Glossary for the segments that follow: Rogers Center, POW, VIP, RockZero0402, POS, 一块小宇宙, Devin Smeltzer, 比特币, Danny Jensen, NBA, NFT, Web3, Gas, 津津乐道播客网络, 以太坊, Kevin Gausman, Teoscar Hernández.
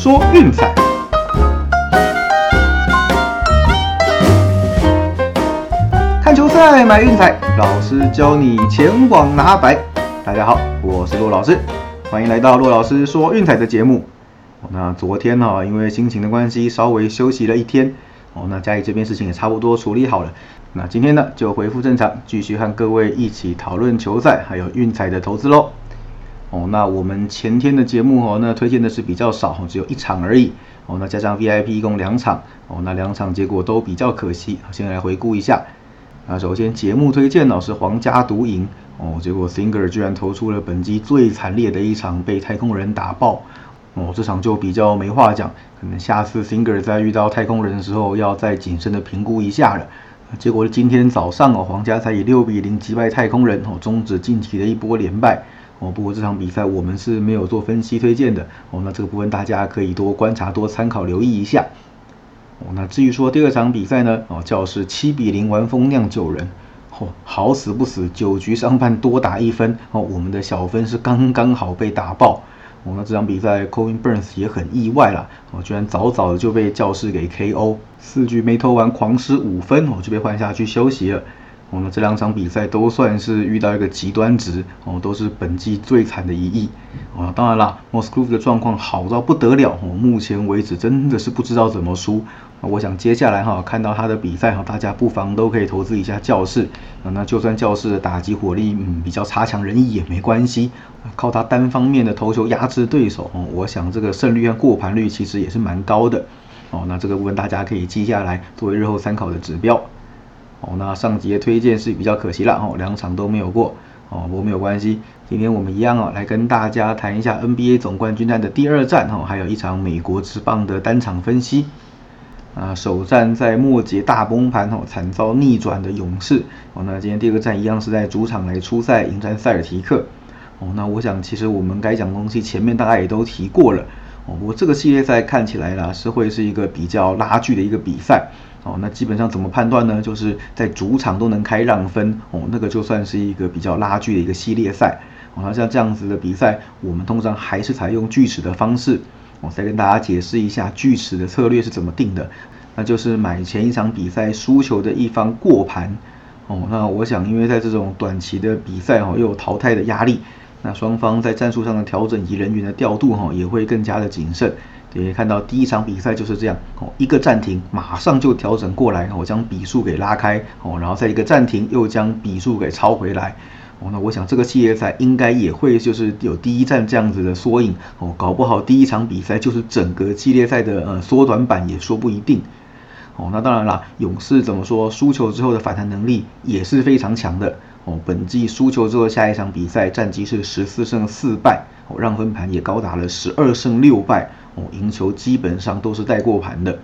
说运彩。看球赛买运彩，老师教你前往拿白。大家好，我是骆老师，欢迎来到骆老师说运彩的节目。那昨天因为心情的关系稍微休息了一天，那家里这边事情也差不多处理好了。那今天呢就恢复正常，继续和各位一起讨论球赛还有运彩的投资咯。那我们前天的节目那推荐的是比较少，只有一场而已。那加上 VIP 一共两场，那两场结果都比较可惜。先来回顾一下。那首先节目推荐是皇家独赢，结果 Singer 居然投出了本季最惨烈的一场，被太空人打爆。这场就比较没话讲，可能下次 Singer 在遇到太空人的时候要再谨慎的评估一下了。结果今天早上皇家才以6-0击败太空人，终止近期的一波连败。不过这场比赛我们是没有做分析推荐的，那这个部分大家可以多观察多参考留意一下。那至于说第二场比赛呢，教室7-0完封酿酒人，好死不死9局上半多打一分，我们的小分是刚刚好被打爆。那这场比赛 Colin Burns 也很意外啦，居然早早的就被教室给 KO， 4局没投完狂失5分，就被换下去休息了。那这两场比赛都算是遇到一个极端值，都是本季最惨的一役。当然啦 Moskov 的状况好到不得了，目前为止真的是不知道怎么输。我想接下来看到他的比赛，大家不妨都可以投资一下教室。那就算教室的打击火力比较差强人意也没关系，靠他单方面的投球压制对手，我想这个胜率和过盘率其实也是蛮高的。那这个部分大家可以记下来作为日后参考的指标。那上集的推荐是比较可惜啦，两场都没有过，不过没有关系。今天我们一样来跟大家谈一下 NBA 总冠军战的第二战，还有一场美国职棒的单场分析。首战在末节大崩盘，惨遭逆转的勇士，那今天第二战一样是在主场来出赛迎战塞尔提克。那我想其实我们该讲东西前面大家也都提过了，不过这个系列赛看起来啦是会是一个比较拉锯的一个比赛。那基本上怎么判断呢？就是在主场都能开让分，那个就算是一个比较拉锯的一个系列赛。那像这样子的比赛，我们通常还是采用锯齿的方式。我再跟大家解释一下锯齿的策略是怎么定的，那就是买前一场比赛输球的一方过盘。那我想因为在这种短期的比赛又有淘汰的压力，那双方在战术上的调整以及人员的调度也会更加的谨慎。也看到第一场比赛就是这样，一个暂停马上就调整过来，将比数给拉开，然后再一个暂停又将比数给抄回来。那我想这个系列赛应该也会就是有第一战这样子的缩影，搞不好第一场比赛就是整个系列赛的缩短版也说不一定。那当然啦，勇士怎么说输球之后的反弹能力也是非常强的。本季输球之后下一场比赛战绩是14胜4败，让分盘也高达了12胜6败，赢球基本上都是带过盘的。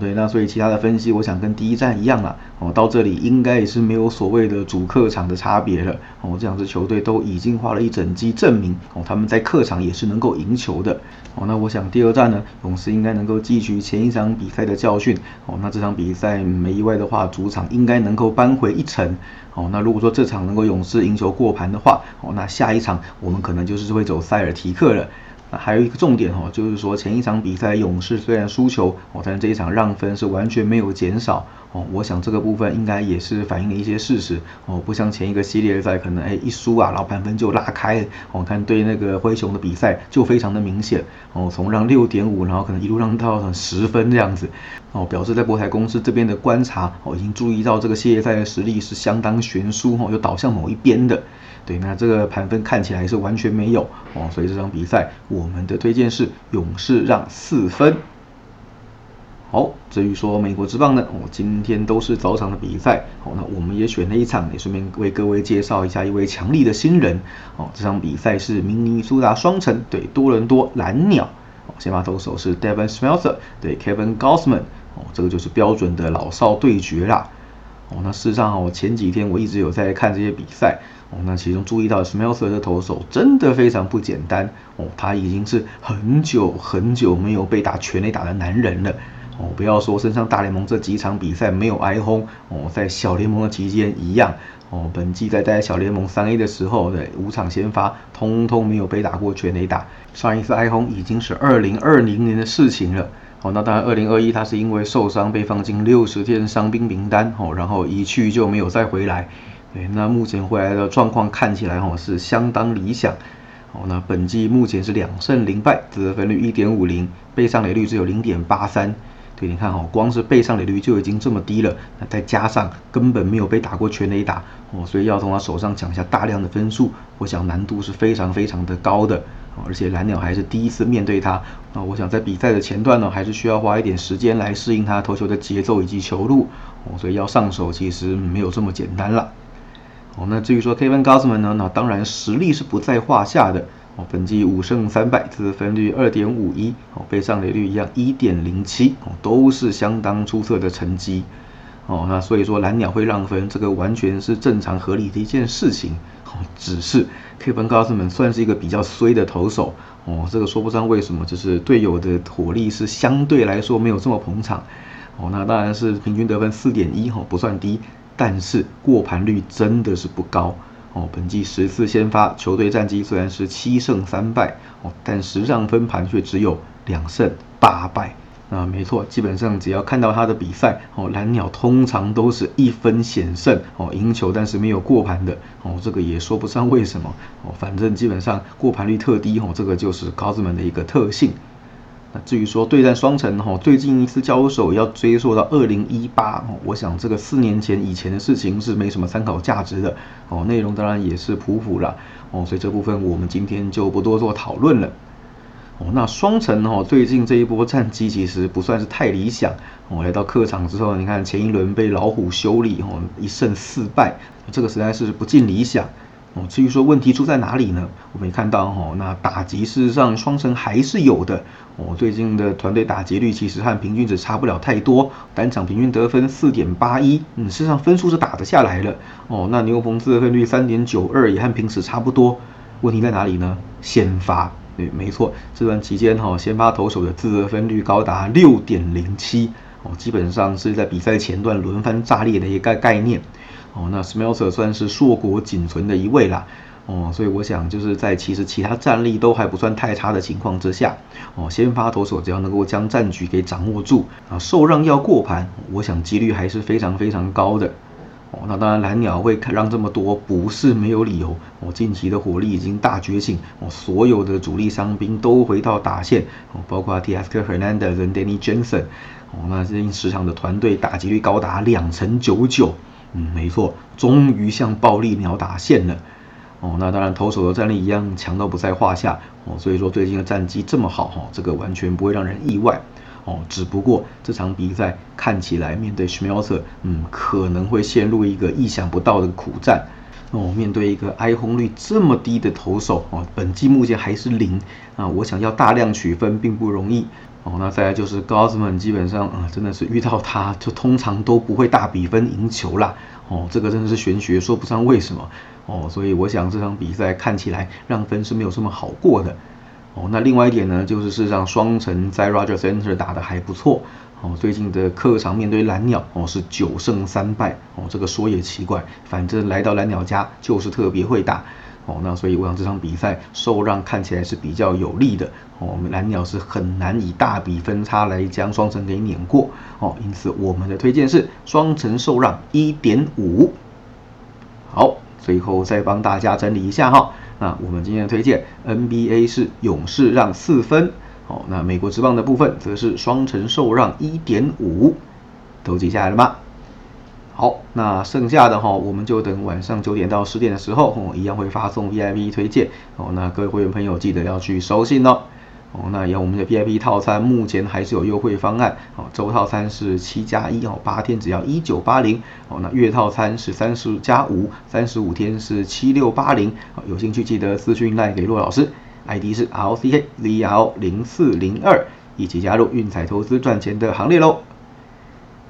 对，那所以其他的分析我想跟第一战一样啦，到这里应该也是没有所谓的主客场的差别了。这两支球队都已经花了一整季证明他们在客场也是能够赢球的。那我想第二战呢，勇士应该能够汲取前一场比赛的教训。那这场比赛没意外的话，主场应该能够扳回一城。那如果说这场能够勇士赢球过盘的话，那下一场我们可能就是会走塞尔提克了。还有一个重点就是说前一场比赛勇士虽然输球，但是这一场让分是完全没有减少。我想这个部分应该也是反映了一些事实。不像前一个系列赛可能一输啊，老盘分就拉开。看对那个灰熊的比赛就非常的明显。从让 6.5 然后可能一路让到10分这样子。表示在博彩公司这边的观察已经注意到这个系列赛的实力是相当悬殊，又倒向某一边的。对，那这个盘分看起来是完全没有。所以这场比赛我们的推荐是勇士让4分。好，至于说美国职棒呢，今天都是早场的比赛。那我们也选了一场，也顺便为各位介绍一下一位强力的新人。这场比赛是明尼苏达双城对多伦多蓝鸟。先发投手是 Devin Smeltzer 对 Kevin Gausman。这个就是标准的老少对决啦。那事实上前几天我一直有在看这些比赛。那其中注意到 Smeltzer 的投手真的非常不简单。他已经是很久很久没有被打全垒打的男人了。哦，不要说升上大联盟这几场比赛没有挨轰哦，在小联盟的期间一样哦，本季在待小联盟3A 的时候，对5场先发，通通没有被打过全垒打。上一次挨轰已经是2020年的事情了。哦，那当然2021他是因为受伤被放进60天伤兵名单哦，然后一去就没有再回来。对，那目前回来的状况看起来哦是相当理想。哦，那本季目前是2胜0败，得分率 1.50， 被上垒率只有 0.83。对，你看哦，光是被上垒率就已经这么低了，那再加上根本没有被打过全垒打哦，所以要从他手上抢下大量的分数，我想难度是非常非常的高的哦，而且蓝鸟还是第一次面对他，那我想在比赛的前段呢，还是需要花一点时间来适应他投球的节奏以及球路哦，所以要上手其实没有这么简单了。哦，那至于说 Kevin Gausman 呢，那当然实力是不在话下的哦，本季5胜3败，自分率 2.51， 哦，被上垒率一样 1.07， 哦，都是相当出色的成绩哦。那所以说蓝鸟会让分，这个完全是正常合理的一件事情哦，只是 Kevin Gausman 算是一个比较衰的投手哦，这个说不上为什么，就是队友的火力是相对来说没有这么捧场哦。那当然是平均得分 4.1 哦，不算低。但是过盘率真的是不高哦，本季10次先发，球队战绩虽然是7胜3败哦，但是让分盘却只有2胜8败。那没错，基本上只要看到他的比赛哦，蓝鸟通常都是1分险胜哦，赢球但是没有过盘的哦，这个也说不上为什么哦，反正基本上过盘率特低哦，这个就是高志门的一个特性。那至于说对战双城哦，最近一次交手要追溯到2018哦，我想这个4年前以前的事情是没什么参考价值的哦，内容当然也是普普啦哦，所以这部分我们今天就不多做讨论了哦。那双城哦，最近这一波战绩其实不算是太理想哦，来到客场之后，你看前一轮被老虎修理哦，1胜4败，这个实在是不尽理想。哦，至于说问题出在哪里呢？我们也看到哦，那打击事实上双城还是有的哦。最近的团队打击率其实和平均值差不了太多，单场平均得分 4.81， 事实上分数是打得下来了哦。那牛棚自得分率 3.92 也和平时差不多。问题在哪里呢？先发，对，没错，这段期间哦，先发投手的自得分率高达 6.07 哦，基本上是在比赛前段轮番炸裂的一个概念。哦，那 Smeltzer 算是硕果仅存的一位啦，哦，所以我想就是在其实其他战力都还不算太差的情况之下，哦，先发投手只要能够将战局给掌握住啊，受让要过盘，我想几率还是非常非常高的。哦，那当然蓝鸟会让这么多不是没有理由，哦，近期的火力已经大觉醒，哦，所有的主力伤兵都回到打线，哦，包括 Teoscar Hernández 跟 Danny Jensen， 哦，那最近时常的团队打击率高达2.99%。没错，终于向暴力鸟打线了哦。那当然投手的战力一样强到不在话下哦，所以说最近的战绩这么好哦，这个完全不会让人意外哦。只不过这场比赛看起来面对 Schmelzer， 可能会陷入一个意想不到的苦战哦。面对一个挨轰率这么低的投手哦，本季目前还是0啊，我想要大量取分并不容易。哦，那再来就是 Gausman 基本上真的是遇到他就通常都不会大比分赢球啦哦，这个真的是玄学，说不上为什么哦，所以我想这场比赛看起来让分是没有这么好过的哦。那另外一点呢，就是事实上双城在 Rogers Center 打得还不错哦，最近的客场面对蓝鸟哦是9胜3败哦，这个说也奇怪，反正来到蓝鸟家就是特别会打。哦，那所以我想这场比赛受让看起来是比较有利的哦，我们蓝鸟是很难以大比分差来将双城给碾过哦，因此我们的推荐是双城受让 1.5。 好，最后再帮大家整理一下哈，那我们今天的推荐 NBA 是勇士让4分哦，那美国职棒的部分则是双城受让 1.5， 都记下来了吗？好，那剩下的我们就等晚上9点到10点的时候，我一样会发送 VIP 推荐哦。那各位会员朋友记得要去收信哦。哦，那我们的 VIP 套餐目前还是有优惠方案哦，周套餐是7+1哦，8天只要1980哦，那月套餐是30+5，35天是7680哦。有兴趣记得私讯 LINE 给骆老师 ，ID 是 ROCKZR0402，一起加入运彩投资赚钱的行列喽。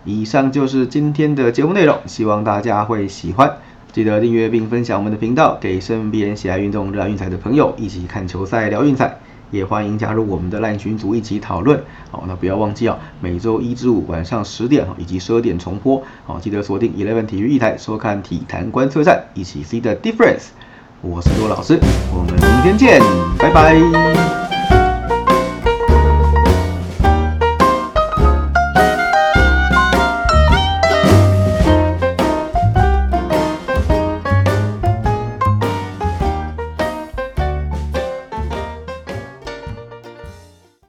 以上就是今天的节目内容，希望大家会喜欢，记得订阅并分享我们的频道，给身边喜爱运动热爱运彩的朋友一起看球赛聊运彩，也欢迎加入我们的LINE群组一起讨论。好，那不要忘记啊，每周1至5晚上10点以及12点重播。好，记得锁定11体育一台收看体坛观测站，一起 See the difference。我是罗老师，我们明天见，拜拜。